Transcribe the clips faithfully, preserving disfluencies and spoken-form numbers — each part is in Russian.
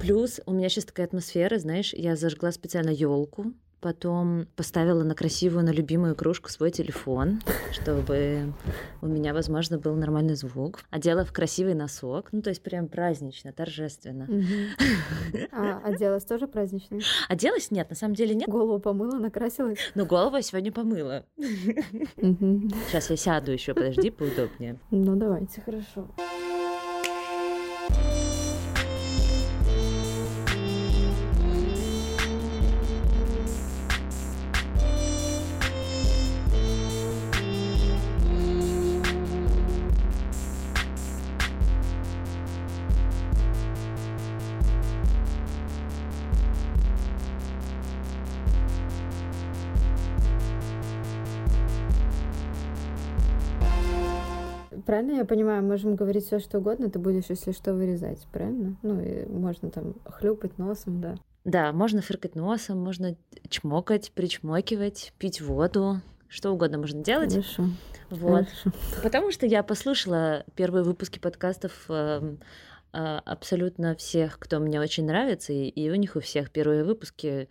Плюс у меня сейчас такая атмосфера, знаешь, я зажгла специально елку, потом поставила на красивую, на любимую игрушку свой телефон, чтобы у меня, возможно, был нормальный звук. Одела в красивый носок, ну, то есть прям празднично, торжественно. А оделась тоже празднично? Оделась? Нет, на самом деле нет. Голову помыла, накрасилась? Ну, голову я сегодня помыла. Сейчас я сяду еще, подожди, поудобнее. Ну, давайте, хорошо. Правильно я понимаю, можем говорить все что угодно, ты будешь, если что, вырезать, правильно? Ну, и можно там хлюпать носом, да. Да, можно фыркать носом, можно чмокать, причмокивать, пить воду, что угодно можно делать. Хорошо. Вот. Хорошо. Потому что я послушала первые выпуски подкастов э, э, абсолютно всех, кто мне очень нравится, и, и у них у всех первые выпуски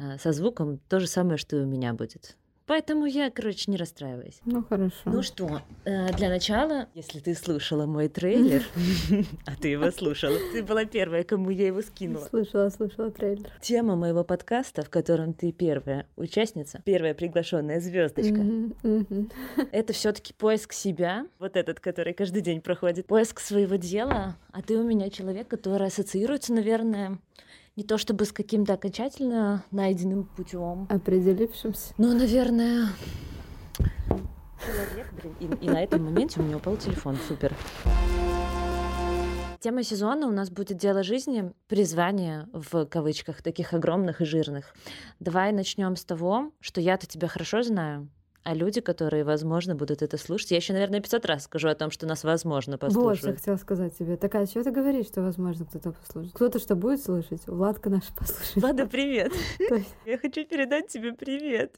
э, со звуком то же самое, что и у меня будет. Поэтому я, короче, не расстраиваюсь. Ну, хорошо. Ну что, для начала, если ты слушала мой трейлер, а ты его слушала, ты была первая, кому я его скинула. Слышала, слышала трейлер. Тема моего подкаста, в котором ты первая участница, первая приглашенная звездочка. Это все-таки поиск себя, вот этот, который каждый день проходит. Поиск своего дела, а ты у меня человек, который ассоциируется, наверное... Не то чтобы с каким-то окончательно найденным путем. Определившимся. Ну, наверное... Человек, блин. И, и на этом моменте у меня упал телефон. Супер. Тема сезона у нас будет «Дело жизни. Призвание» в кавычках, таких огромных и жирных. Давай начнем с того, что я-то тебя хорошо знаю, а люди, которые, возможно, будут это слушать... Я еще, наверное, пятьсот раз скажу о том, что нас, возможно, послушают. Вот, я хотела сказать тебе. Так, а чего ты говоришь, что, возможно, кто-то послушает? Кто-то что будет слушать? Владка наша послушает. Влада, привет! Я хочу передать тебе привет.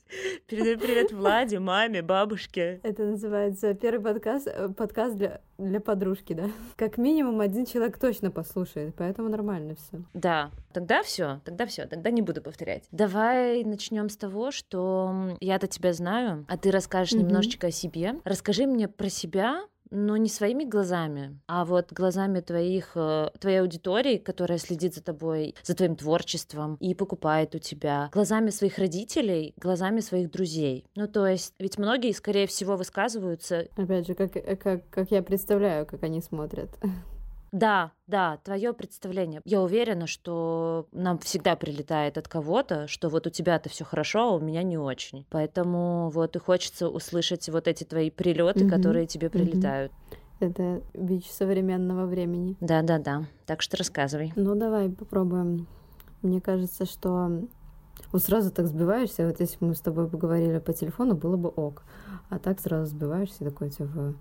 Передаю привет Владе, маме, бабушке. Это называется первый подкаст, подкаст для... Для подружки, да. Как минимум один человек точно послушает, поэтому нормально все. Да, тогда все, тогда все, тогда не буду повторять. Давай начнем с того, что я-то тебя знаю, а ты расскажешь mm-hmm. немножечко о себе. Расскажи мне про себя, но не своими глазами, а вот глазами твоих, твоей аудитории, которая следит за тобой, за твоим творчеством и покупает у тебя, глазами своих родителей, глазами своих друзей. Ну, то есть, ведь многие, скорее всего, высказываются... Опять же, как, как, как я представляю, как они смотрят... Да, да, твое представление. Я уверена, что нам всегда прилетает от кого-то, что вот у тебя-то все хорошо, а у меня не очень. Поэтому вот и хочется услышать вот эти твои прилеты, mm-hmm. которые тебе прилетают. Mm-hmm. Это бич современного времени. Да, да, да. Так что рассказывай. Ну давай попробуем. Мне кажется, что вот сразу так сбиваешься. Вот если бы мы с тобой поговорили по телефону, было бы ок. А так сразу сбиваешься такой типа.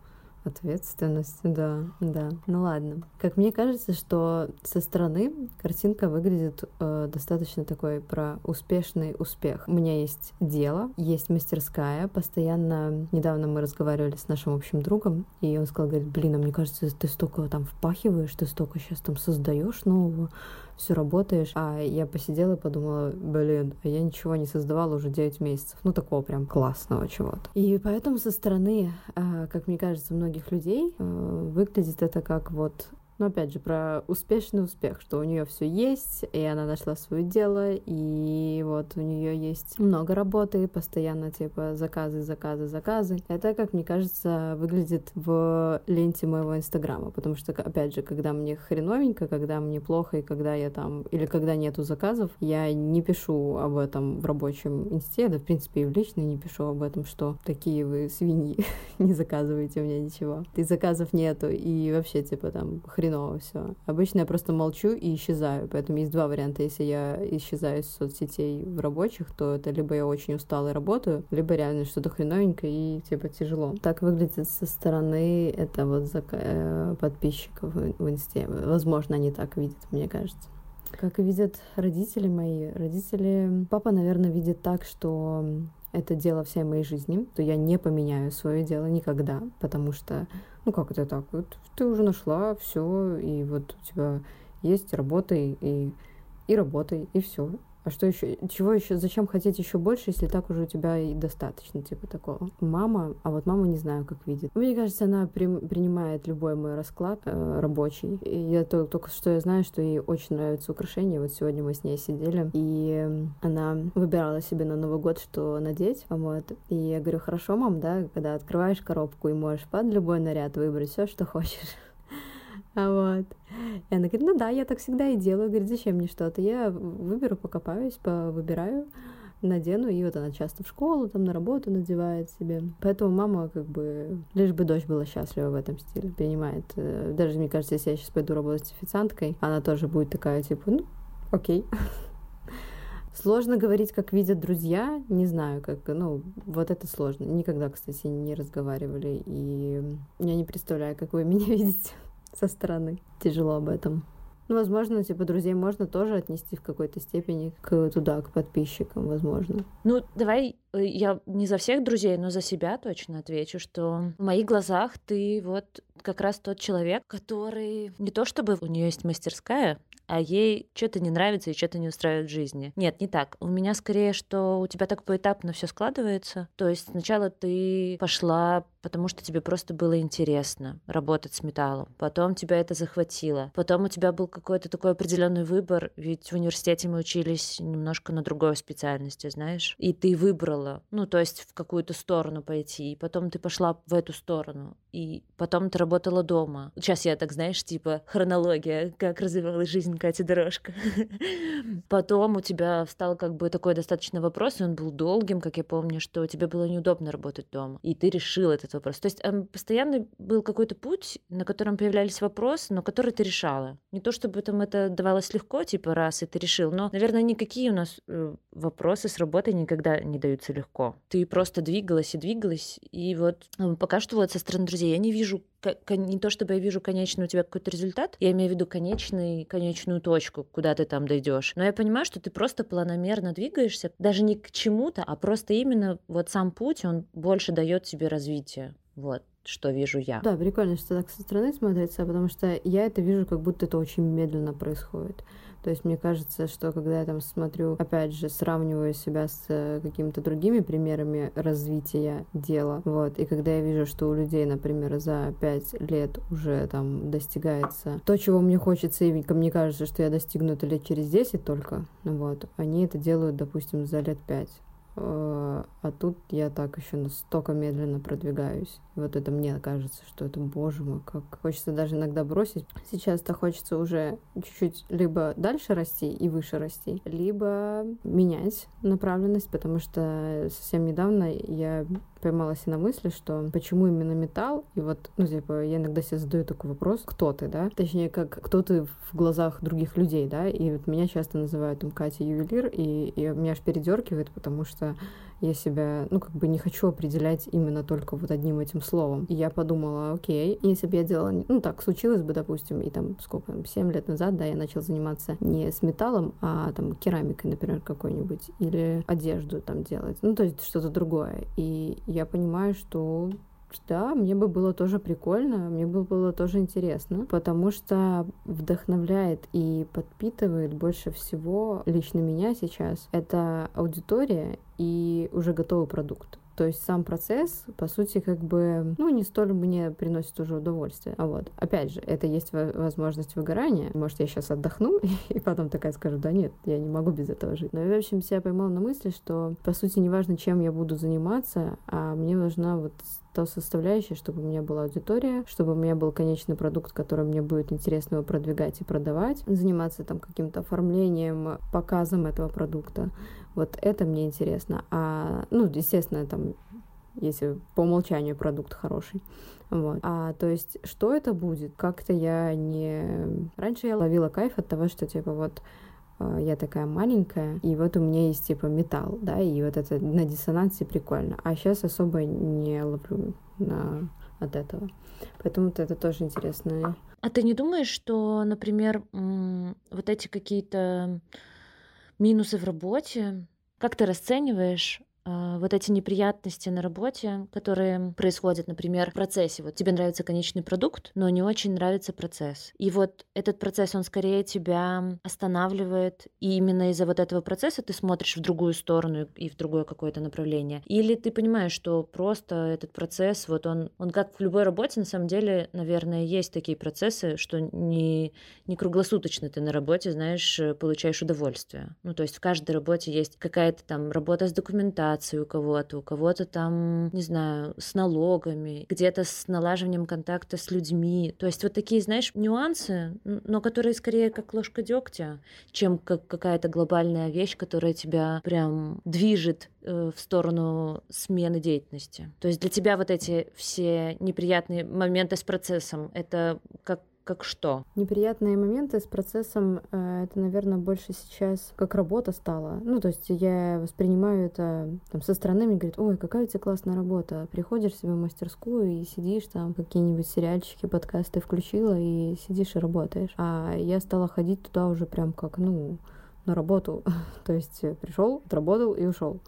Ответственность, да, да. Ну ладно. Как мне кажется, что со стороны картинка выглядит э, достаточно такой про успешный успех. У меня есть дело, есть мастерская. Постоянно... Недавно мы разговаривали с нашим общим другом, и он сказал, говорит, блин, а мне кажется, ты столько там впахиваешь, ты столько сейчас там создаешь нового, все работаешь. А я посидела и подумала, блин, я ничего не создавала уже девять месяцев. Ну такого прям классного чего-то. И поэтому со стороны, э, как мне кажется, многие людей э, выглядит это как вот, ну опять же, про успешный успех, что у нее все есть, и она нашла свое дело, и вот у нее есть много работы, постоянно типа заказы, заказы, заказы. Это, как мне кажется, выглядит в ленте моего инстаграма, потому что, опять же, когда мне хреновенько, когда мне плохо, и когда я там, или когда нету заказов, я не пишу об этом в рабочем инсте, да, в принципе, и в личной не пишу об этом, что такие вы свиньи, не заказываете у меня ничего. И заказов нету, и вообще типа там хреново. Хреново все. Обычно я просто молчу и исчезаю, поэтому есть два варианта. Если я исчезаю из соцсетей в рабочих, то это либо я очень устала и работаю, либо реально что-то хреновенькое и типа тяжело. Так выглядит со стороны это вот зак- подписчиков в инсте. Возможно, они так видят, мне кажется. Как видят родители мои. Родители... Папа, наверное, видит так, что это дело всей моей жизни, то я не поменяю свое дело никогда, потому что ну как это так? Вот ты уже нашла все, и вот у тебя Есть работа и, и, и работа, и все. А что еще? Чего еще? Зачем хотеть еще больше, если так уже у тебя и достаточно, типа такого? Мама, а вот мама не знаю, как видит. Мне кажется, она при, принимает любой мой расклад э, рабочий. И я только, только что я знаю, что ей очень нравятся украшения. Вот сегодня мы с ней сидели, и она выбирала себе на Новый год, что надеть. Вот. И я говорю, хорошо, мам, да, когда открываешь коробку и можешь под любой наряд выбрать все, что хочешь. Вот. И она говорит, ну да, я так всегда и делаю. Говорит, зачем мне что-то? Я выберу, покопаюсь, повыбираю, надену. И вот она часто в школу, там на работу надевает себе. Поэтому мама как бы... Лишь бы дочь была счастлива в этом стиле, понимает. Даже, мне кажется, если я сейчас пойду работать официанткой, она тоже будет такая, типа, ну, окей. Сложно говорить, как видят друзья. Не знаю, как... Ну, вот это сложно. Никогда, кстати, не разговаривали. И я не представляю, как вы меня видите со стороны. Тяжело об этом. Ну, возможно, типа, друзей можно тоже отнести в какой-то степени к туда, к подписчикам, возможно. Ну, давай я не за всех друзей, но за себя точно отвечу, что в моих глазах ты вот как раз тот человек, который не то чтобы у нее есть мастерская, а ей что-то не нравится и что-то не устраивает в жизни. Нет, не так. У меня скорее, что у тебя так поэтапно все складывается. То есть сначала ты пошла, потому что тебе просто было интересно работать с металлом. Потом тебя это захватило. Потом у тебя был какой-то такой определенный выбор, ведь в университете мы учились немножко на другой специальности, знаешь. И ты выбрала, ну, то есть в какую-то сторону пойти. И потом ты пошла в эту сторону. И потом ты работала дома. Сейчас я так, знаешь, типа хронология, как развивалась жизнь Катя Дорожко. Потом у тебя встал как бы такой достаточно вопрос, и он был долгим, как я помню, что тебе было неудобно работать дома, и ты решил этот вопрос. То есть постоянно был какой-то путь, на котором появлялись вопросы, но который ты решала. Не то чтобы там это давалось легко, типа раз, и ты решил, но, наверное, никакие у нас вопросы с работой никогда не даются легко. Ты просто двигалась и двигалась, и вот пока что вот со стороны друзей я не вижу, не то чтобы я вижу конечный у тебя какой-то результат, я имею в виду конечный, конечную точку, куда ты там дойдешь. Но я понимаю, что ты просто планомерно двигаешься, даже не к чему-то, а просто именно вот сам путь, он больше дает тебе развитие. Вот что вижу я. Да, прикольно, что так со стороны смотрится, потому что я это вижу, как будто это очень медленно происходит. То есть мне кажется, что когда я там смотрю, опять же, сравниваю себя с какими-то другими примерами развития дела, вот, и когда я вижу, что у людей, например, за пять лет уже там достигается то, чего мне хочется, и мне кажется, что я достигну это лет через десять только, вот, они это делают, допустим, за лет пять. А тут я так еще настолько медленно продвигаюсь. Вот это мне кажется, что это, боже мой, как хочется даже иногда бросить. Сейчас-то хочется уже чуть-чуть либо дальше расти и выше расти, либо менять направленность, потому что совсем недавно я поймалась и на мысли, что почему именно металл? И вот, ну, типа, я иногда себе задаю такой вопрос, кто ты, да? Точнее, как кто ты в глазах других людей, да? И вот меня часто называют там Катя ювелир, и, и меня аж передергивает, потому что я себя, ну, как бы не хочу определять именно только вот одним этим словом. И я подумала, окей, если бы я делала... Ну, так случилось бы, допустим, и там, сколько там, семь лет назад, да, я начала заниматься не с металлом, а там керамикой, например, какой-нибудь, или одежду там делать. Ну, то есть что-то другое. И я понимаю, что... Да, мне бы было тоже прикольно, мне бы было тоже интересно, потому что вдохновляет и подпитывает больше всего лично меня сейчас. Это аудитория и уже готовый продукт. То есть сам процесс, по сути, как бы, ну, не столь мне приносит уже удовольствие. А вот, опять же, это есть возможность выгорания. Может, я сейчас отдохну и потом такая скажу, да нет, я не могу без этого жить. Но, в общем, себя поймала на мысли, что, по сути, неважно, чем я буду заниматься, а мне нужна вот та составляющая, чтобы у меня была аудитория, чтобы у меня был конечный продукт, который мне будет интересно его продвигать и продавать, заниматься там каким-то оформлением, показом этого продукта. Вот это мне интересно. А, ну, естественно, там, если по умолчанию продукт хороший. Вот. А то есть, что это будет? Как-то я не... Раньше я ловила кайф от того, что типа вот я такая маленькая, и вот у меня есть типа металл, да, и вот это на диссонансе прикольно. А сейчас особо не ловлю на... от этого. Поэтому вот это тоже интересно. А ты не думаешь, что, например, вот эти какие-то минусы в работе, как ты расцениваешь, вот эти неприятности на работе, которые происходят, например, в процессе. Вот тебе нравится конечный продукт, но не очень нравится процесс. И вот этот процесс, он скорее тебя останавливает, и именно из-за вот этого процесса ты смотришь в другую сторону и в другое какое-то направление. Или ты понимаешь, что просто этот процесс, вот он, он как в любой работе, на самом деле, наверное, есть такие процессы, что не, не круглосуточно ты на работе, знаешь, получаешь удовольствие. Ну, то есть в каждой работе есть какая-то там работа с документацией, у кого-то, у кого-то там, не знаю, с налогами, где-то с налаживанием контакта с людьми. То есть вот такие, знаешь, нюансы, но которые скорее как ложка дегтя, чем как какая-то глобальная вещь, которая тебя прям движет э, в сторону смены деятельности. То есть для тебя вот эти все неприятные моменты с процессом, это как Как что? Неприятные моменты с процессом, это, наверное, больше сейчас как работа стала. Ну, то есть я воспринимаю это там, со стороны, мне говорят, ой, какая у тебя классная работа. Приходишь себе в мастерскую и сидишь там, какие-нибудь сериальчики, подкасты включила и сидишь и работаешь. А я стала ходить туда уже прям как, ну, на работу. То есть пришел, отработал и ушел.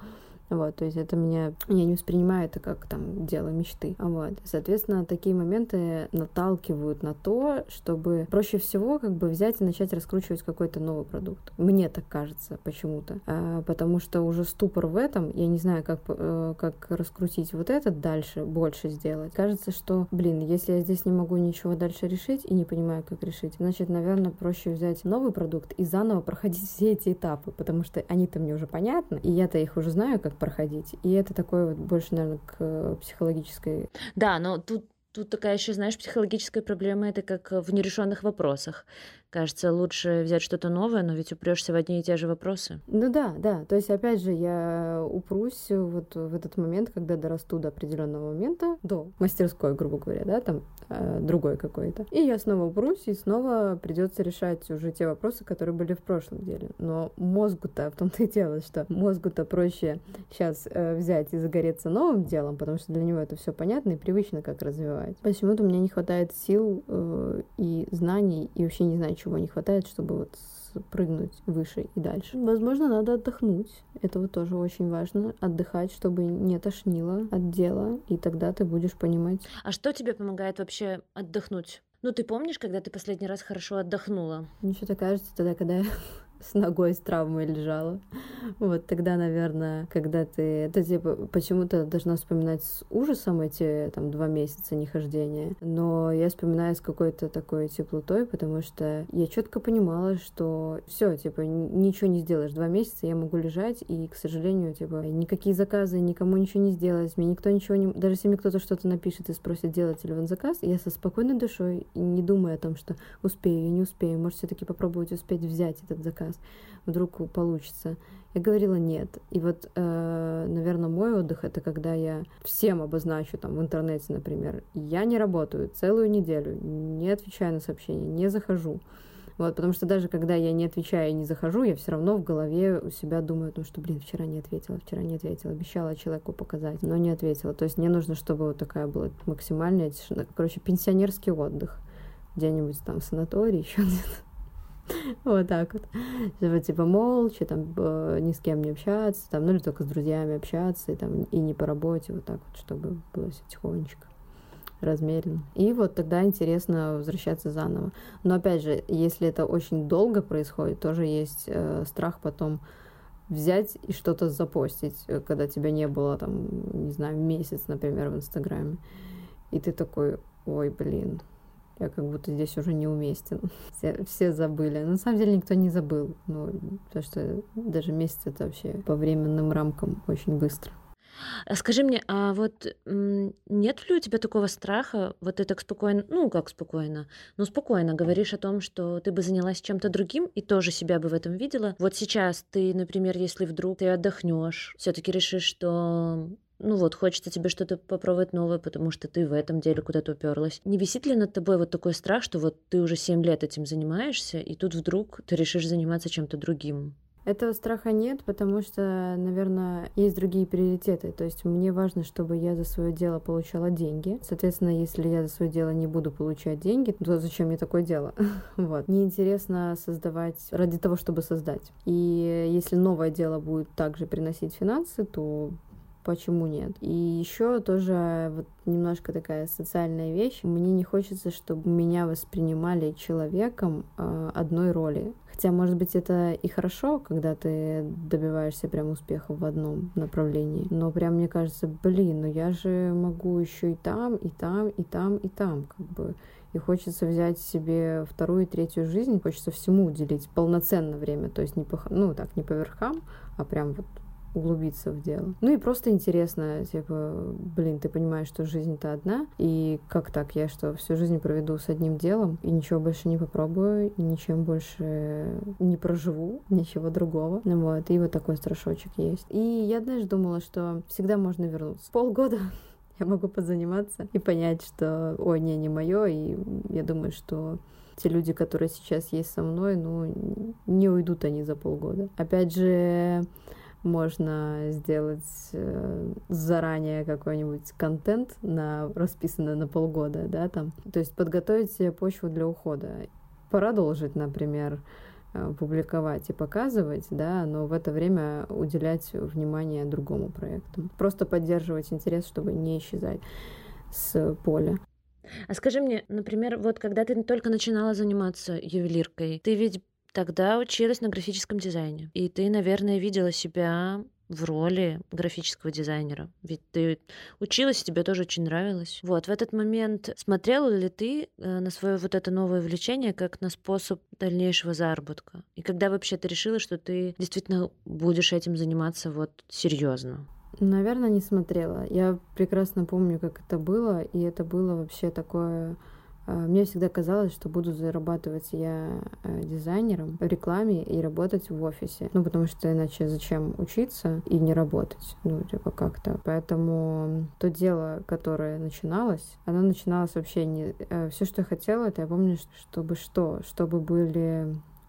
Вот, то есть это меня, я не воспринимаю это как там дело мечты. Вот, соответственно, такие моменты наталкивают на то, чтобы проще всего как бы взять и начать раскручивать какой-то новый продукт. Мне так кажется почему-то, а, потому что уже ступор в этом, я не знаю, как, э, как раскрутить вот этот дальше, больше сделать. Кажется, что, блин, если я здесь не могу ничего дальше решить и не понимаю, как решить, значит, наверное, проще взять новый продукт и заново проходить все эти этапы, потому что они-то мне уже понятны, и я-то их уже знаю, как проходить. И это такое вот больше, наверное, к психологической... Да, но тут, тут такая еще, знаешь, психологическая проблема, это как в нерешенных вопросах. Кажется, лучше взять что-то новое, но ведь упрёшься в одни и те же вопросы. Ну да, да. То есть, опять же, я упрусь вот в этот момент, когда дорасту до определенного момента, до мастерской, грубо говоря, да, там, э, другой какой-то. И я снова упрусь, и снова придется решать уже те вопросы, которые были в прошлом деле. Но мозгу-то, в том-то и дело, что мозгу-то проще сейчас э, взять и загореться новым делом, потому что для него это все понятно и привычно, как развивать. Почему-то мне не хватает сил э, и знаний, и вообще не знаю, чего. Чего не хватает, чтобы вот прыгнуть выше и дальше. Возможно, надо отдохнуть. Это вот тоже очень важно. Отдыхать, чтобы не тошнило от дела, и тогда ты будешь понимать. А что тебе помогает вообще отдохнуть? Ну, ты помнишь, когда ты последний раз хорошо отдохнула? Мне что-то кажется тогда, когда я с ногой с травмой лежала. Вот тогда, наверное, когда ты... Это типа почему-то должна вспоминать с ужасом эти там два месяца нехождения. Но я вспоминаю с какой-то такой теплотой, потому что я четко понимала, что все, типа, ничего не сделаешь. Два месяца я могу лежать, и, к сожалению, типа, никакие заказы, никому ничего не сделать. Мне никто ничего не... Даже если мне кто-то что-то напишет и спросит, делать ли он заказ, я со спокойной душой, не думая о том, что успею, я не успею, может, все-таки попробовать успеть взять этот заказ. Вдруг получится. Я говорила нет. И вот, э, наверное, мой отдых — это когда я всем обозначу, там, в интернете, например, я не работаю целую неделю, не отвечаю на сообщения, не захожу. Вот, потому что даже когда я не отвечаю и не захожу, я все равно в голове у себя думаю о том, что, блин, вчера не ответила, вчера не ответила, обещала человеку показать, но не ответила. То есть мне нужно, чтобы вот такая была максимальная тишина. Короче, пенсионерский отдых. Где-нибудь там в санатории, еще где-то. Вот так вот. Типа молча, там, ни с кем не общаться, там, ну или только с друзьями общаться, и, там, и не по работе, вот так вот, чтобы было все тихонечко, размеренно. И вот тогда интересно возвращаться заново. Но опять же, если это очень долго происходит, тоже есть э, страх потом взять и что-то запостить, когда тебя не было, там, не знаю, месяц, например, в Инстаграме. И ты такой, ой, блин. Я как будто здесь уже неуместен. Все, все забыли. На самом деле никто не забыл. Ну, потому что даже месяц это вообще по временным рамкам очень быстро. Скажи мне, а вот нет ли у тебя такого страха? Вот ты так спокойно, ну как спокойно, ну спокойно говоришь о том, что ты бы занялась чем-то другим и тоже себя бы в этом видела. Вот сейчас ты, например, если вдруг ты отдохнешь, все-таки решишь, что... Ну вот, хочется тебе что-то попробовать новое, потому что ты в этом деле куда-то уперлась. Не висит ли над тобой вот такой страх, что вот ты уже семь лет этим занимаешься, и тут вдруг ты решишь заниматься чем-то другим? Этого страха нет, потому что, наверное, есть другие приоритеты. То есть мне важно, чтобы я за свое дело получала деньги. Соответственно, если я за свое дело не буду получать деньги, то зачем мне такое дело? Вот. Мне интересно создавать ради того, чтобы создать. И если новое дело будет также приносить финансы, то почему нет? И еще тоже вот немножко такая социальная вещь. Мне не хочется, чтобы меня воспринимали человеком э, одной роли. Хотя, может быть, это и хорошо, когда ты добиваешься прям успеха в одном направлении. Но прям мне кажется, блин, ну я же могу еще и там, и там, и там, и там, как бы. И хочется взять себе вторую и третью жизнь, хочется всему уделить полноценное время, то есть не по, ну, так, не по верхам, а прям вот углубиться в дело. Ну и просто интересно, типа, блин, ты понимаешь, что жизнь-то одна, и как так, я что, всю жизнь проведу с одним делом, и ничего больше не попробую, и ничем больше не проживу, ничего другого. Вот, и вот такой страшочек есть. И я даже думала, что всегда можно вернуться. Полгода... Я могу позаниматься и понять, что, ой, не, не мое, и я думаю, что те люди, которые сейчас есть со мной, ну, не уйдут они за полгода. Опять же, можно сделать заранее какой-нибудь контент, на, расписанный на полгода, да, там, то есть подготовить почву для ухода, продолжить, например, публиковать и показывать, да, но в это время уделять внимание другому проекту. Просто поддерживать интерес, чтобы не исчезать с поля. А скажи мне, например, вот когда ты только начинала заниматься ювелиркой, ты ведь тогда училась на графическом дизайне, и ты, наверное, видела себя в роли графического дизайнера. Ведь ты училась, тебе тоже очень нравилось. Вот, в этот момент смотрела ли ты на свое вот это новое увлечение как на способ дальнейшего заработка? И когда вообще ты решила, что ты действительно будешь этим заниматься вот серьезно? Наверное, не смотрела. Я прекрасно помню, как это было, и это было вообще такое... Мне всегда казалось, что буду зарабатывать я дизайнером в рекламе и работать в офисе. Ну, потому что иначе зачем учиться и не работать? Ну, типа как-то. Поэтому то дело, которое начиналось, оно начиналось вообще не... Все, что я хотела, это я помню, чтобы что? Чтобы были...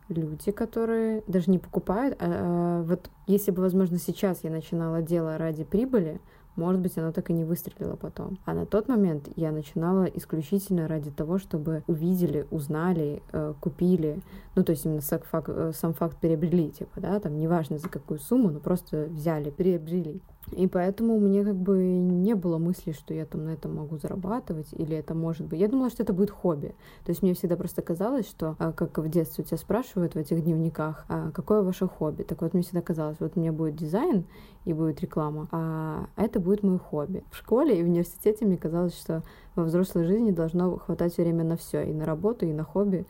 люди, которые даже не покупают. А, а, вот если бы, возможно, сейчас я начинала дело ради прибыли, может быть, оно так и не выстрелило потом. А на тот момент я начинала исключительно ради того, чтобы увидели, узнали, э, купили. Ну, то есть именно сам факт, сам факт приобрели, типа, да, там, неважно за какую сумму, но просто взяли, приобрели. И поэтому у меня как бы не было мысли, что я там на этом могу зарабатывать, или это может быть... Я думала, что это будет хобби. То есть мне всегда просто казалось, что, как в детстве у тебя спрашивают в этих дневниках, а какое ваше хобби? Так вот, мне всегда казалось, вот у меня будет дизайн и будет реклама, а это будет мое хобби. В школе и в университете мне казалось, что во взрослой жизни должно хватать время на все, и на работу, и на хобби,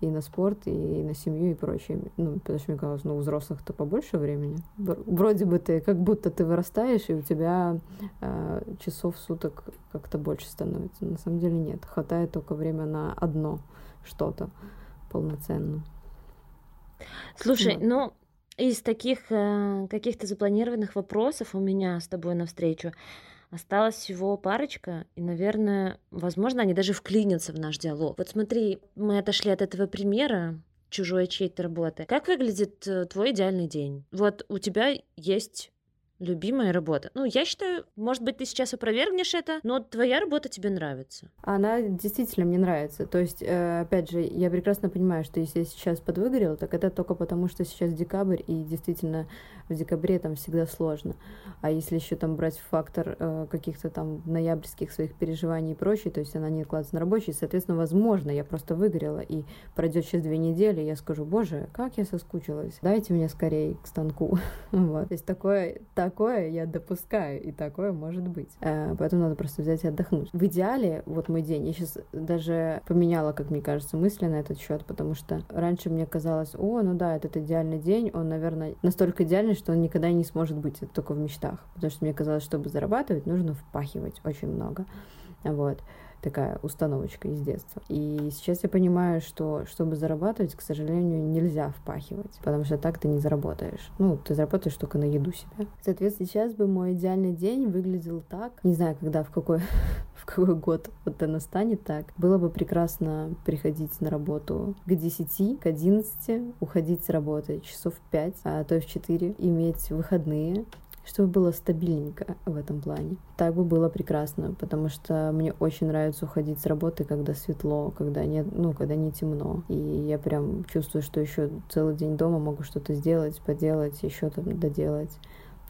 и на спорт, и на семью, и прочее. Ну, потому что, мне казалось, ну, у взрослых-то побольше времени. Вроде бы ты, как будто ты вырастаешь, и у тебя э, часов в суток как-то больше становится. На самом деле нет. Хватает только время на одно что-то полноценно. Слушай, вот. ну, из таких э, каких-то запланированных вопросов у меня с тобой навстречу осталась всего парочка, и, наверное, возможно, они даже вклинятся в наш диалог. Вот смотри, мы отошли от этого примера чужой чьей-то работы. Как выглядит твой идеальный день? Вот у тебя есть любимая работа. Ну, я считаю, может быть, ты сейчас опровергнешь это, но твоя работа тебе нравится. Она действительно мне нравится. То есть, опять же, я прекрасно понимаю, что если я сейчас подвыгорела, так это только потому, что сейчас декабрь, и действительно в декабре там всегда сложно. А если еще там брать фактор каких-то там ноябрьских своих переживаний и прочее, то есть она не кладется на рабочий, соответственно, возможно, я просто выгорела, и пройдет сейчас две недели, я скажу, боже, как я соскучилась, дайте меня скорее к станку. Вот. То есть такое... Такое я допускаю, и такое может быть. Поэтому надо просто взять и отдохнуть. В идеале, вот мой день, я сейчас даже поменяла, как мне кажется, мысли на этот счет, потому что раньше мне казалось, о, ну да, этот идеальный день, он, наверное, настолько идеальный, что он никогда не сможет быть, это только в мечтах. Потому что мне казалось, чтобы зарабатывать, нужно впахивать очень много. Вот. Такая установочка из детства. И сейчас я понимаю, что чтобы зарабатывать, к сожалению, нельзя впахивать, потому что так ты не заработаешь. Ну, ты заработаешь только на еду себе. Соответственно, сейчас бы мой идеальный день выглядел так. Не знаю, когда, в какой, в какой год вот это настанет так. Было бы прекрасно приходить на работу к десяти, к одиннадцати, уходить с работы часов в пять, а то и в четыре, иметь выходные, чтобы было стабильненько в этом плане. Так бы было прекрасно, потому что мне очень нравится уходить с работы, когда светло, когда не, ну, когда не темно. И я прям чувствую, что еще целый день дома могу что-то сделать, поделать, еще там доделать.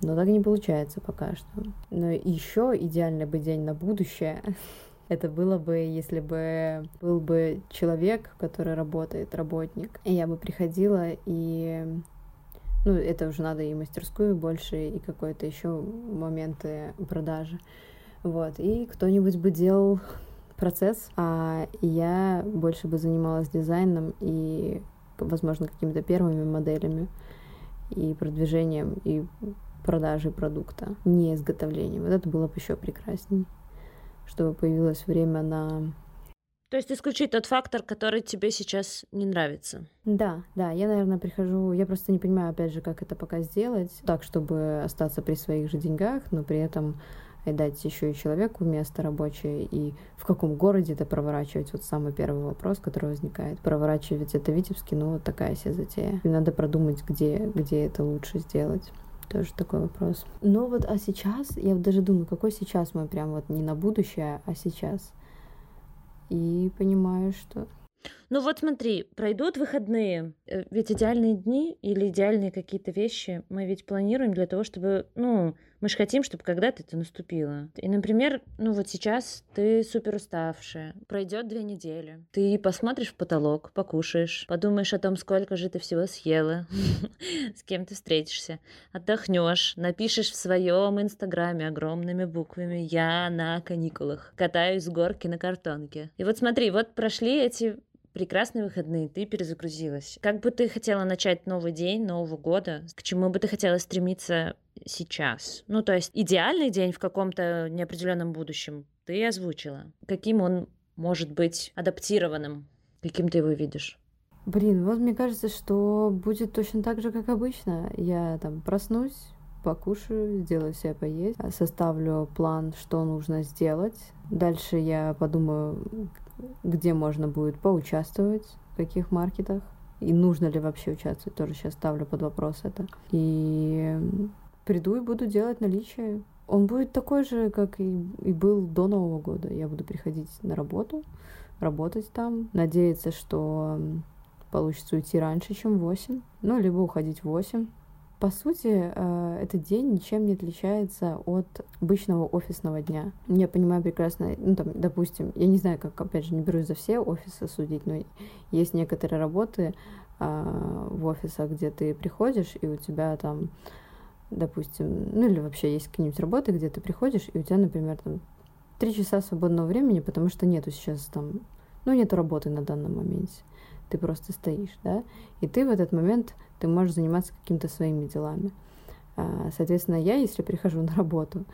Но так не получается пока что. Но еще идеальный бы день на будущее это было бы, если бы был бы человек, который работает, работник. И я бы приходила и... Ну, это уже надо и мастерскую больше, и какой-то еще моменты продажи. Вот. И кто-нибудь бы делал процесс, а я больше бы занималась дизайном и, возможно, какими-то первыми моделями и продвижением, и продажей продукта, не изготовлением. Вот это было бы еще прекрасней, чтобы появилось время на... То есть исключить тот фактор, который тебе сейчас не нравится. Да, да, я, наверное, прихожу... Я просто не понимаю, опять же, как это пока сделать, так, чтобы остаться при своих же деньгах, но при этом и дать еще и человеку место рабочее, и в каком городе это проворачивать. Вот самый первый вопрос, который возникает. Проворачивать это в Витебске, ну, вот такая себе затея. И надо продумать, где, где это лучше сделать. Тоже такой вопрос. Но вот, а сейчас, я даже думаю, какой сейчас мы прям вот не на будущее, а сейчас... И понимаю, что... Ну вот смотри, пройдут выходные, ведь идеальные дни или идеальные какие-то вещи мы ведь планируем для того, чтобы... Ну, мы же хотим, чтобы когда-то это наступило. И, например, ну вот сейчас ты супер уставшая, пройдет две недели, ты посмотришь в потолок, покушаешь, подумаешь о том, сколько же ты всего съела, с кем ты встретишься, отдохнешь, напишешь в своем инстаграме огромными буквами «Я на каникулах, катаюсь с горки на картонке». И вот смотри, вот прошли эти... прекрасные выходные, ты перезагрузилась. Как бы ты хотела начать новый день, нового года? К чему бы ты хотела стремиться сейчас? Ну, то есть идеальный день в каком-то неопределенном будущем ты озвучила. Каким он может быть адаптированным? Каким ты его видишь? Блин, вот мне кажется, что будет точно так же, как обычно. Я там проснусь, покушаю, сделаю себе поесть, составлю план, что нужно сделать. Дальше я подумаю... где можно будет поучаствовать, в каких маркетах, и нужно ли вообще участвовать, тоже сейчас ставлю под вопрос это. И приду и буду делать наличие. Он будет такой же, как и, и был до Нового года. Я буду приходить на работу, работать там, надеяться, что получится уйти раньше, чем в восемь, ну, либо уходить в восемь. По сути, этот день ничем не отличается от обычного офисного дня. Я понимаю прекрасно, ну, там, допустим, я не знаю, как, опять же, не берусь за все офисы судить, но есть некоторые работы э, в офисах, где ты приходишь, и у тебя там, допустим, ну, или вообще есть какие-нибудь работы, где ты приходишь, и у тебя, например, там три часа свободного времени, потому что нету сейчас там, ну, нету работы на данном моменте. Ты просто стоишь, да, и ты в этот момент, ты можешь заниматься какими-то своими делами. Соответственно, я, если прихожу на работу,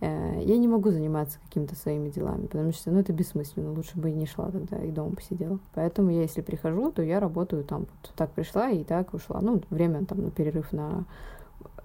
я не могу заниматься какими-то своими делами, потому что, ну, это бессмысленно, лучше бы и не шла тогда, и дома посидела. Поэтому я, если прихожу, то я работаю там вот. Так пришла и так ушла. Ну, время там на перерыв на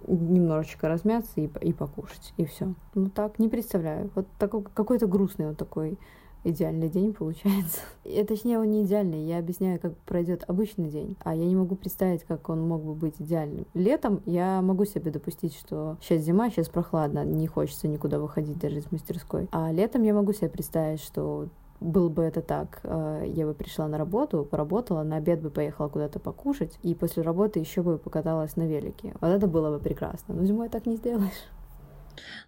немножечко размяться и, и покушать, и все. Ну, так, не представляю. Вот такой, какой-то грустный вот такой идеальный день получается. И, точнее, он не идеальный. Я объясняю, как пройдет обычный день. А я не могу представить, как он мог бы быть идеальным. Летом я могу себе допустить, что сейчас зима, сейчас прохладно, не хочется никуда выходить даже из мастерской. А летом я могу себе представить, что был бы это так. Я бы пришла на работу, поработала, на обед бы поехала куда-то покушать, и после работы еще бы покаталась на велике. Вот это было бы прекрасно. Но зимой так не сделаешь.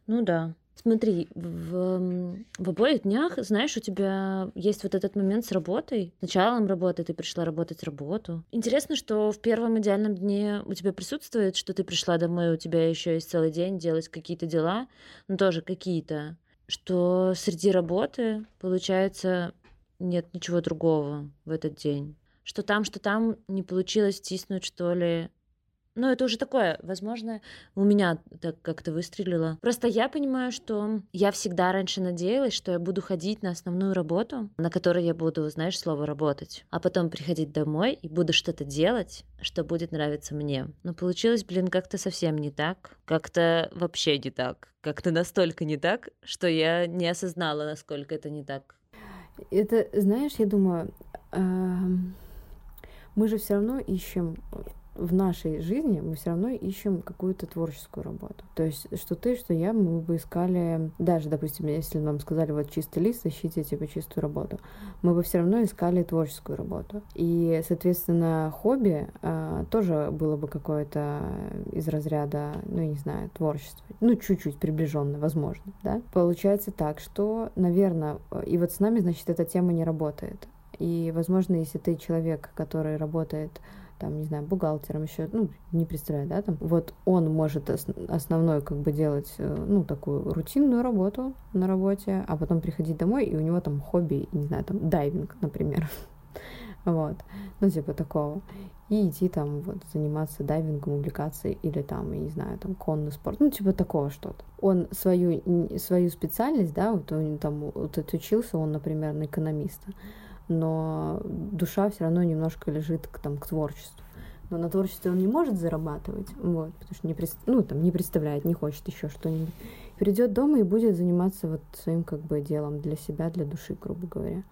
Ну да. Смотри, в, в обоих днях, знаешь, у тебя есть вот этот момент с работой. С началом работы ты пришла работать работу. Интересно, что в первом идеальном дне у тебя присутствует, что ты пришла домой, у тебя еще есть целый день делать какие-то дела, но тоже какие-то, что среди работы, получается, нет ничего другого в этот день. Что там, что там не получилось втиснуть, что ли. Ну, это уже такое, возможно, у меня так как-то выстрелило. Просто я понимаю, что я всегда раньше надеялась, что я буду ходить на основную работу, на которой я буду, знаешь, слово «работать», а потом приходить домой и буду что-то делать, что будет нравиться мне. Но получилось, блин, как-то совсем не так, как-то вообще не так, как-то настолько не так, что я не осознала, насколько это не так. Это, знаешь, я думаю, мы же все равно ищем в нашей жизни мы все равно ищем какую-то творческую работу. То есть, что ты, что я, мы бы искали, даже, допустим, если нам сказали, вот чистый лист, ищите, типа, чистую работу, мы бы все равно искали творческую работу. И, соответственно, хобби а, тоже было бы какое-то из разряда, ну, я не знаю, творчества. Ну, чуть-чуть приближенно, возможно, да. Получается так, что, наверное, и вот с нами, значит, эта тема не работает. И, возможно, если ты человек, который работает там, не знаю, бухгалтером еще, ну, не представляю, да, там, вот он может основной, как бы, делать, ну, такую рутинную работу на работе, а потом приходить домой, и у него там хобби, не знаю, там, дайвинг, например, вот, ну, типа такого, и идти там, вот, заниматься дайвингом, увлекаться, или там, я не знаю, там, конный спорт, ну, типа такого что-то. Он свою, свою специальность, да, вот он там, вот отучился он, например, на экономиста, но душа все равно немножко лежит к, там, к творчеству. Но на творчестве он не может зарабатывать, вот, потому что не, пред... ну, там, не представляет, не хочет еще что-нибудь. Придет дома и будет заниматься вот своим, как бы, делом для себя, для души, грубо говоря.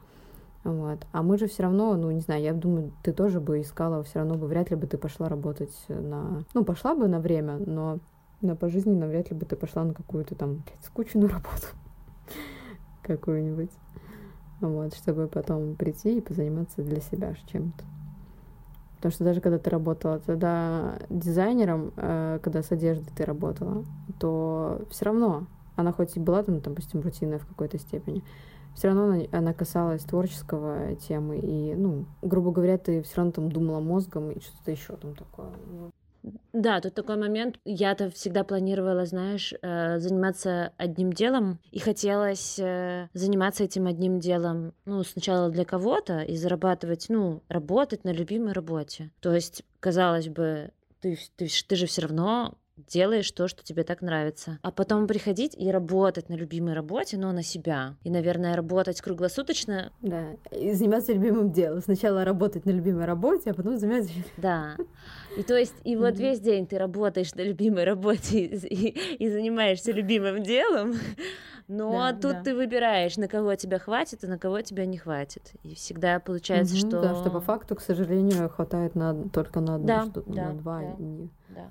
Вот. А мы же все равно, ну, не знаю, я думаю, ты тоже бы искала, все равно бы, вряд ли бы ты пошла работать на... Ну, пошла бы на время, но на пожизненно вряд ли бы ты пошла на какую-то там скучную работу какую-нибудь. Вот, чтобы потом прийти и позаниматься для себя чем-то. Потому что даже когда ты работала тогда дизайнером, э, когда с одеждой ты работала, то все равно, она хоть и была там, допустим, рутинная в какой-то степени, все равно она, она касалась творческого темы. И, ну, грубо говоря, ты все равно там думала мозгом и что-то еще там такое. Да, тут такой момент. Я-то всегда планировала, знаешь, заниматься одним делом, и хотелось заниматься этим одним делом, ну, сначала для кого-то, и зарабатывать, ну, работать на любимой работе. То есть, казалось бы, ты, ты, ты же все равно делаешь то, что тебе так нравится. А потом приходить и работать на любимой работе, но на себя. И, наверное, работать круглосуточно. Да, и заниматься любимым делом. Сначала работать на любимой работе, а потом заниматься... Да. И то есть, и вот весь день ты работаешь на любимой работе и, и занимаешься любимым делом, но да, тут да. ты выбираешь, на кого тебя хватит, а на кого тебя не хватит. И всегда получается, угу, что... Да, что по факту, к сожалению, хватает на, только на одну, да, что-то, да, на два. Да, и... да.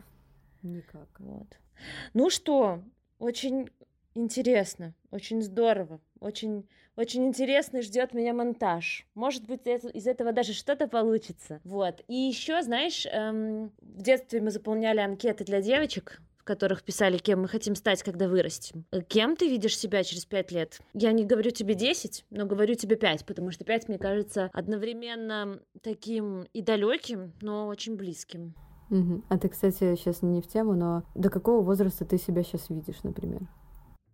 Никак. Вот. Ну что, очень интересно, очень здорово, очень, очень интересно ждет меня монтаж. Может быть, из этого даже что-то получится. Вот. И еще, знаешь, эм, в детстве мы заполняли анкеты для девочек, в которых писали, кем мы хотим стать, когда вырастем. Кем ты видишь себя через пять лет? Я не говорю тебе десять, но говорю тебе пять, потому что пять, мне кажется, одновременно таким и далеким, но очень близким. Угу. А ты, кстати, сейчас не в тему, но до какого возраста ты себя сейчас видишь, например?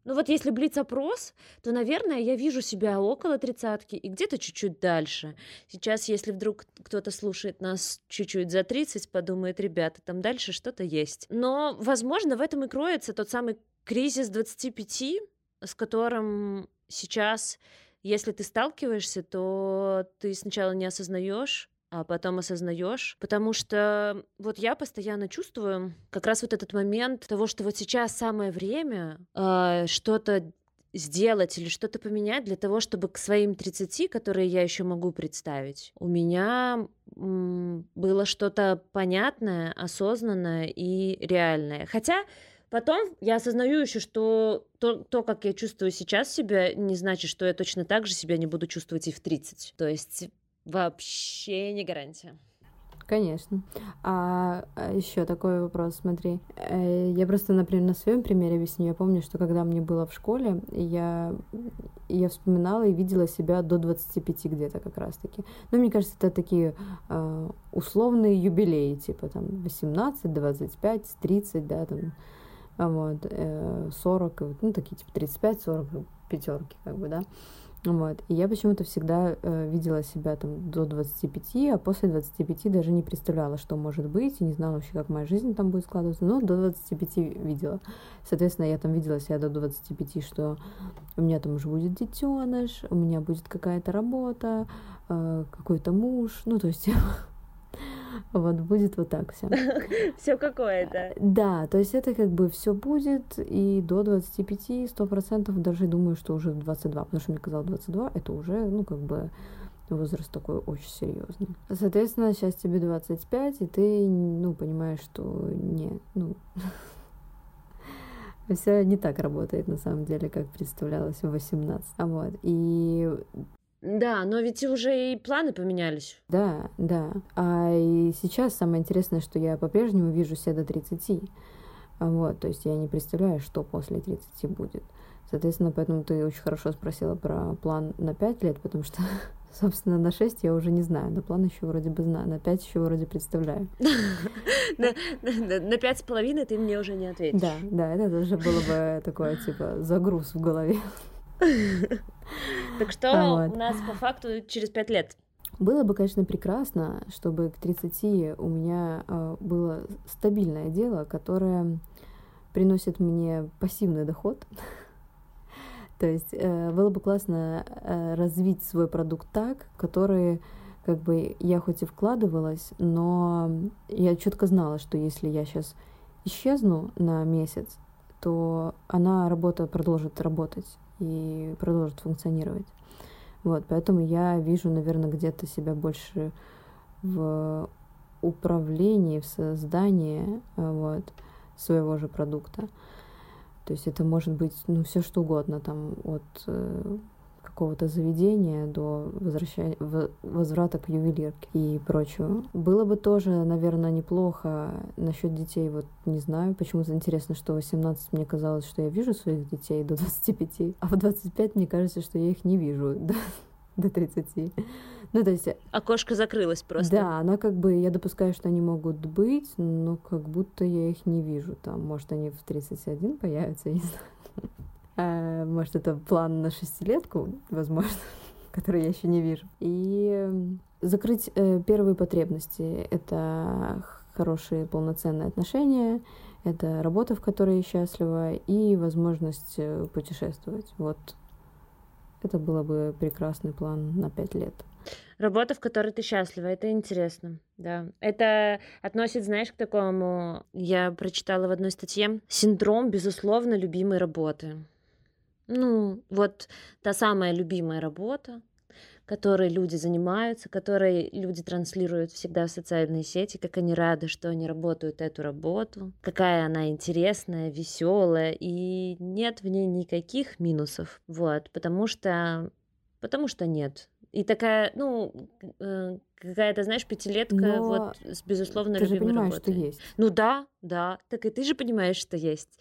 Ну вот если блиц-опрос, то, наверное, я вижу себя около тридцатки и где-то чуть-чуть дальше. Сейчас, если вдруг кто-то слушает нас чуть-чуть за тридцать, подумает, ребята, там дальше что-то есть. Но, возможно, в этом и кроется тот самый кризис двадцати пяти, с которым сейчас, если ты сталкиваешься, то ты сначала не осознаешь, а потом осознаешь, потому что вот я постоянно чувствую как раз вот этот момент того, что вот сейчас самое время э, что-то сделать или что-то поменять для того, чтобы к своим тридцати, которые я еще могу представить, у меня м- было что-то понятное, осознанное и реальное. Хотя потом я осознаю еще, что то, то, как я чувствую сейчас себя, не значит, что я точно так же себя не буду чувствовать и в тридцать. То есть... Вообще не гарантия. Конечно. А еще такой вопрос, смотри. Я просто, например, на своем примере объясню. Я помню, что когда мне было в школе, я, я вспоминала и видела себя до двадцати пяти где-то как раз-таки. Ну, мне кажется, это такие условные юбилеи, типа там восемнадцать, двадцать пять, тридцать, да, там, вот, сорок, ну, такие типа тридцать пять, сорок, пятерки, как бы, да. Вот. И я почему-то всегда э, видела себя там до двадцати пяти, а после двадцати пяти даже не представляла, что может быть, и не знала вообще, как моя жизнь там будет складываться, но до двадцати пяти видела. Соответственно, я там видела себя до двадцати пяти, что у меня там уже будет детеныш, у меня будет какая-то работа, э, какой-то муж, ну, то есть... Вот, будет вот так все. Все какое-то. Да, то есть это как бы все будет, и до двадцати пяти, сто процентов, даже думаю, что уже в двадцать два, потому что мне казалось, двадцать два, это уже, ну, как бы Возраст такой очень серьезный. Соответственно, сейчас тебе двадцать пять, и ты, ну, понимаешь, что не, ну, все не так работает, на самом деле, как представлялось в восемнадцать. А вот, и... Да, но ведь уже и планы поменялись. Да, да. А и сейчас самое интересное, что я по-прежнему вижу себя до тридцати. Вот, то есть я не представляю, что после тридцати будет. Соответственно, поэтому ты очень хорошо спросила про план на пять лет, потому что, собственно, на шесть я уже не знаю, на план еще вроде бы знаю, на пять еще вроде представляю. На пять с половиной ты мне уже не ответишь. Да, да, это уже было бы такое, типа, загруз в голове. Так что а, вот. У нас по факту через пять лет? Было бы, конечно, прекрасно, чтобы к тридцати у меня э, было стабильное дело, которое приносит мне пассивный доход. То есть э, было бы классно э, развить свой продукт так, который, как бы, я хоть и вкладывалась, но я четко знала, что если я сейчас исчезну на месяц, то она работа продолжит работать и продолжит функционировать. Вот, поэтому я вижу, наверное, где-то себя больше в управлении, в создании вот, своего же продукта. То есть это может быть, ну, все что угодно, там, от э, какого-то заведения до возвращения, возврата к ювелирке и прочего. Было бы тоже, наверное, неплохо насчет детей, вот не знаю, почему-то интересно, что в восемнадцать мне казалось, что я вижу своих детей до двадцати пяти, а в двадцать пять мне кажется, что я их не вижу до, до тридцати. Ну, то есть... Окошко закрылось просто. Да, она как бы, я допускаю, что они могут быть, но как будто я их не вижу там. Может, они в тридцать один появятся, я не знаю. Может, это план на шестилетку, возможно, который я еще не вижу. И закрыть первые потребности — это хорошие полноценные отношения, это работа, в которой я счастлива, и возможность путешествовать. Вот. Это было бы прекрасный план на пять лет. Работа, в которой ты счастлива, это интересно, да. Это относится, знаешь, к такому, я прочитала в одной статье, синдром, безусловно, любимой работы. Ну, вот та самая любимая работа, которой люди занимаются, которой люди транслируют всегда в социальные сети, как они рады, что они работают эту работу, какая она интересная, веселая, и нет в ней никаких минусов, вот, потому что, потому что нет. И такая, ну, какая-то, знаешь, пятилетка, но вот с безусловно ты любимой работой. Ты же понимаешь, работой. Что есть. Ну да, да. Так и ты же понимаешь, что есть.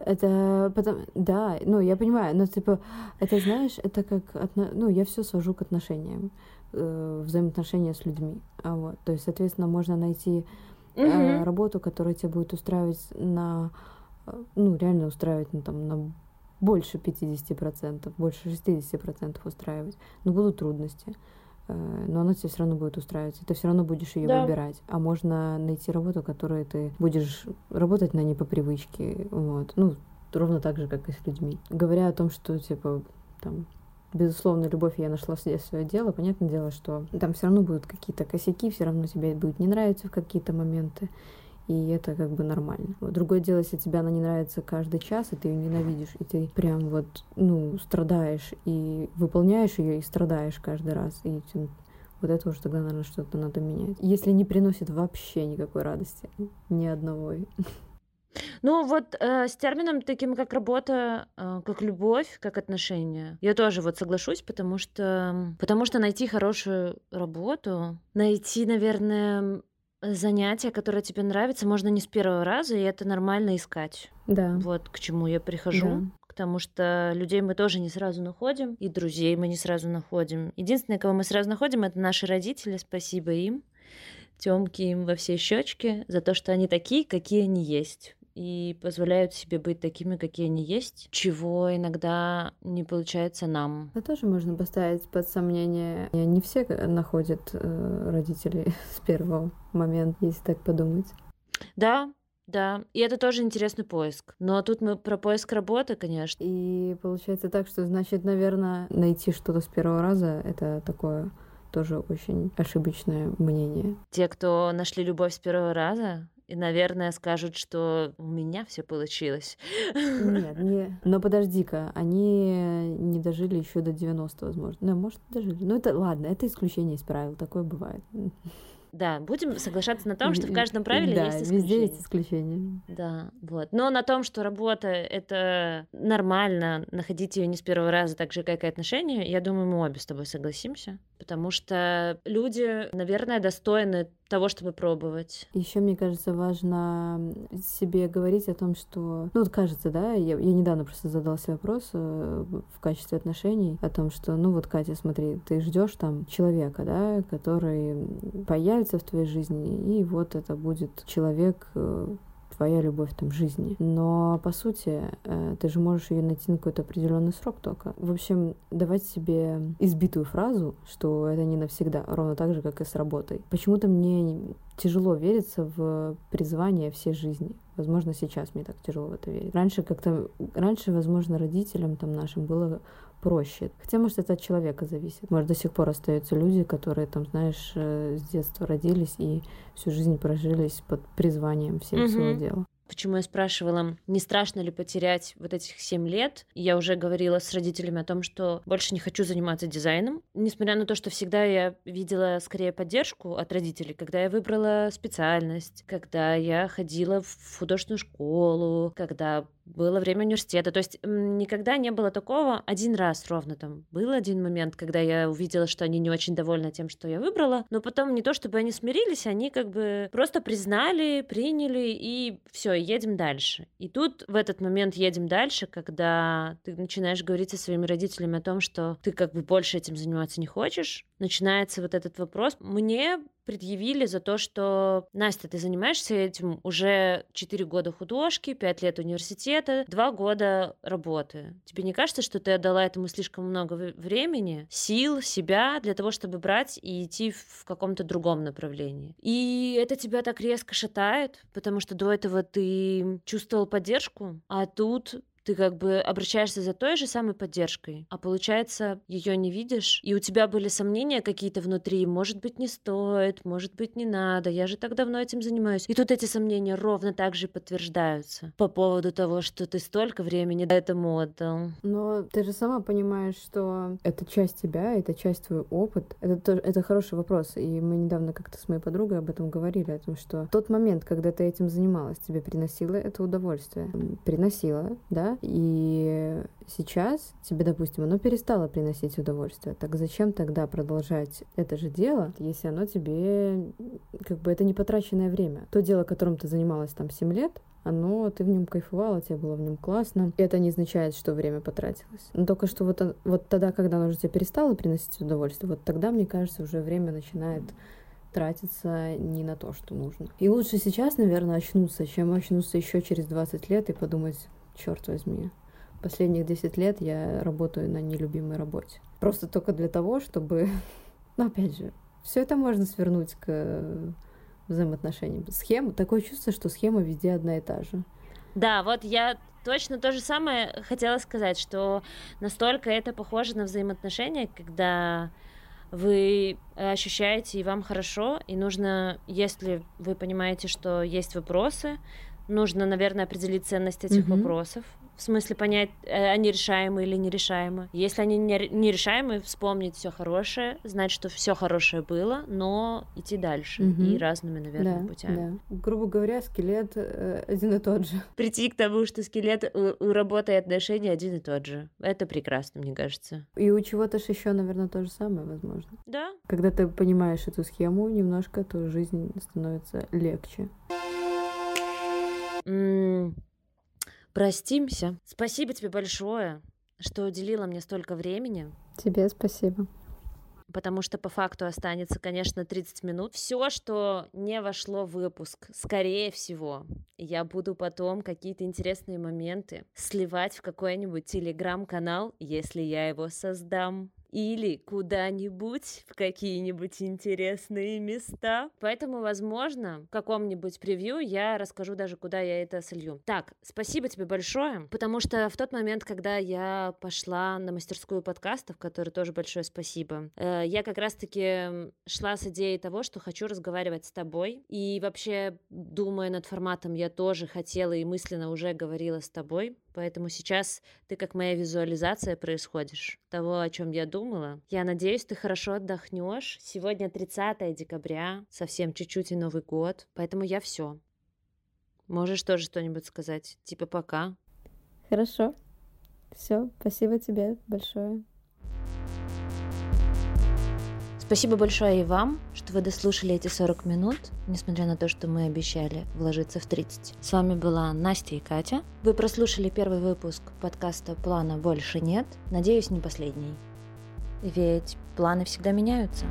Это потом... Да, ну я понимаю, но типа, это, знаешь, это как... Отно... Ну, я все свожу к отношениям, взаимоотношения с людьми. А вот. То есть, соответственно, можно найти угу. работу, которая тебя будет устраивать на... Ну, реально устраивать, ну, там, на... больше пятьдесят процентов, больше шестьдесят процентов устраивать. Но будут трудности, но она тебе все равно будет устраивать. Ты все равно будешь ее да. выбирать. А можно найти работу, которую ты будешь работать на ней по привычке. Вот. Ну, ровно так же, как и с людьми. Говоря о том, что, типа, там, безусловно, любовь, я нашла себе свое дело, понятное дело, что там все равно будут какие-то косяки, все равно тебе будет не нравиться в какие-то моменты. И это как бы нормально. Вот. Другое дело, если тебе она не нравится каждый час, и ты ее ненавидишь, и ты прям вот, ну, страдаешь, и выполняешь ее, и страдаешь каждый раз. И вот это уже тогда, наверное, что-то надо менять. Если не приносит вообще никакой радости, ни одного. Ну вот э, с термином таким, как работа, э, как любовь, как отношения, я тоже вот соглашусь, потому что, потому что найти хорошую работу, найти, наверное... занятие, которое тебе нравится, можно не с первого раза, и это нормально искать. Да. Вот к чему я прихожу. Да. Потому что людей мы тоже не сразу находим, и друзей мы не сразу находим. Единственное, кого мы сразу находим, это наши родители. Спасибо им, Тёмки им во все щечки, за то, что они такие, какие они есть, и позволяют себе быть такими, какие они есть, чего иногда не получается нам. Это тоже можно поставить под сомнение. Не все находят э, родителей с первого момента, если так подумать. Да, да. И это тоже интересный поиск. Но тут мы про поиск работы, конечно. И получается так, что, значит, наверное, найти что-то с первого раза — это такое тоже очень ошибочное мнение. Те, кто нашли любовь с первого раза... И, наверное, скажут, что у меня все получилось. Нет, нет. Но подожди-ка, они не дожили еще до девяностых, возможно. Ну, может, дожили. Ну, это ладно, это исключение из правил, такое бывает. Да, будем соглашаться на том, что в каждом правиле да, есть исключения. Везде есть исключения. Да, вот. Но на том, что работа — это нормально, находить ее не с первого раза, так же, как и отношения, я думаю, мы обе с тобой согласимся. Потому что люди, наверное, достойны того, чтобы пробовать. Еще, мне кажется, важно себе говорить о том, что... Ну, вот кажется, да, я, я недавно просто задала себе вопрос в качестве отношений о том, что, ну, вот, Катя, смотри, ты ждешь там человека, да, который появится в твоей жизни, и вот это будет человек... твоя любовь там жизни. Но, по сути, ты же можешь ее найти на какой-то определенный срок только. В общем, давать себе избитую фразу, что это не навсегда, ровно так же, как и с работой. Почему-то мне тяжело верится в призвание всей жизни. Возможно, сейчас мне так тяжело в это верить. Раньше как-то... Раньше, возможно, родителям там нашим было... проще. Хотя, может, это от человека зависит. Может, до сих пор остаются люди, которые, там, знаешь, с детства родились и всю жизнь прожились под призванием всем своего угу. дела. Почему я спрашивала, не страшно ли потерять вот этих семь лет? Я уже говорила с родителями о том, что больше не хочу заниматься дизайном. Несмотря на то, что всегда я видела скорее поддержку от родителей, когда я выбрала специальность, когда я ходила в художественную школу, когда было время университета. То есть никогда не было такого. Один раз ровно там был один момент, когда я увидела, что они не очень довольны тем, что я выбрала. Но потом не то, чтобы они смирились, они как бы просто признали, приняли и все. Едем дальше. И тут в этот момент едем дальше, когда ты начинаешь говорить со своими родителями о том, что ты как бы больше этим заниматься не хочешь. Начинается вот этот вопрос. Мне предъявили за то, что Настя, ты занимаешься этим уже четыре года художки, пять лет университета, два года работы. Тебе не кажется, что ты отдала этому слишком много времени, сил, себя для того, чтобы брать и идти в каком-то другом направлении? И это тебя так резко шатает, потому что до этого ты чувствовал поддержку, а тут... ты как бы обращаешься за той же самой поддержкой, а получается, ее не видишь, и у тебя были сомнения какие-то внутри, может быть, не стоит, может быть, не надо, я же так давно этим занимаюсь. И тут эти сомнения ровно так же подтверждаются по поводу того, что ты столько времени этому отдал. Но ты же сама понимаешь, что это часть тебя, это часть твой опыт. Это, тоже, это хороший вопрос, и мы недавно как-то с моей подругой об этом говорили, о том, что тот момент, когда ты этим занималась, тебе приносило это удовольствие. Приносило, да? И сейчас тебе, допустим, оно перестало приносить удовольствие. Так зачем тогда продолжать это же дело, если оно тебе... Как бы это не потраченное время. То дело, которым ты занималась там семь лет, оно, ты в нем кайфовала, тебе было в нем классно. И это не означает, что время потратилось. Но только что вот, вот тогда, когда оно уже тебе перестало приносить удовольствие, вот тогда, мне кажется, уже время начинает... тратиться не на то, что нужно. И лучше сейчас, наверное, очнуться, чем очнуться еще через двадцать лет и подумать, черт возьми, последних десять лет я работаю на нелюбимой работе. Просто только для того, чтобы... Ну, опять же, все это можно свернуть к взаимоотношениям. Схема, такое чувство, что схема везде одна и та же. Да, вот я... Точно то же самое хотела сказать, что настолько это похоже на взаимоотношения, когда... вы ощущаете, и вам хорошо, и нужно, если вы понимаете, что есть вопросы, нужно, наверное, определить ценность этих mm-hmm. вопросов, в смысле понять, они решаемы или нерешаемы. Если они нерешаемы, вспомнить все хорошее, знать, что все хорошее было, но идти дальше mm-hmm. и разными, наверное, да, путями. Да. Грубо говоря, скелет один и тот же. Прийти к тому, что скелет у, у работы и отношений один и тот же. Это прекрасно, мне кажется. И у чего-то же еще, наверное, то же самое, возможно. Да. Когда ты понимаешь эту схему немножко, то жизнь становится легче. М- Простимся. Спасибо тебе большое, что уделила мне столько времени. Тебе спасибо. Потому что по факту останется, конечно, тридцать минут. Все, что не вошло в выпуск, скорее всего, я буду потом какие-то интересные моменты сливать в какой-нибудь телеграм-канал, если я его создам. или куда-нибудь в какие-нибудь интересные места. Поэтому, возможно, в каком-нибудь превью я расскажу даже, куда я это солью. Так, спасибо тебе большое, потому что в тот момент, когда я пошла на мастерскую подкастов, которой тоже большое спасибо, я как раз-таки шла с идеей того, что хочу разговаривать с тобой. И вообще, думая над форматом, я тоже хотела и мысленно уже говорила с тобой. Поэтому сейчас ты как моя визуализация происходишь того, о чем я думала. Я надеюсь, ты хорошо отдохнешь. Сегодня тридцатое декабря, совсем чуть-чуть и Новый год. Поэтому я все. Можешь тоже что-нибудь сказать? Типа пока. Хорошо. Все, спасибо тебе большое. Спасибо большое и вам, что вы дослушали эти сорок минут, несмотря на то, что мы обещали вложиться в тридцать. С вами была Настя и Катя. Вы прослушали первый выпуск подкаста «Плана больше нет». Надеюсь, не последний. Ведь планы всегда меняются.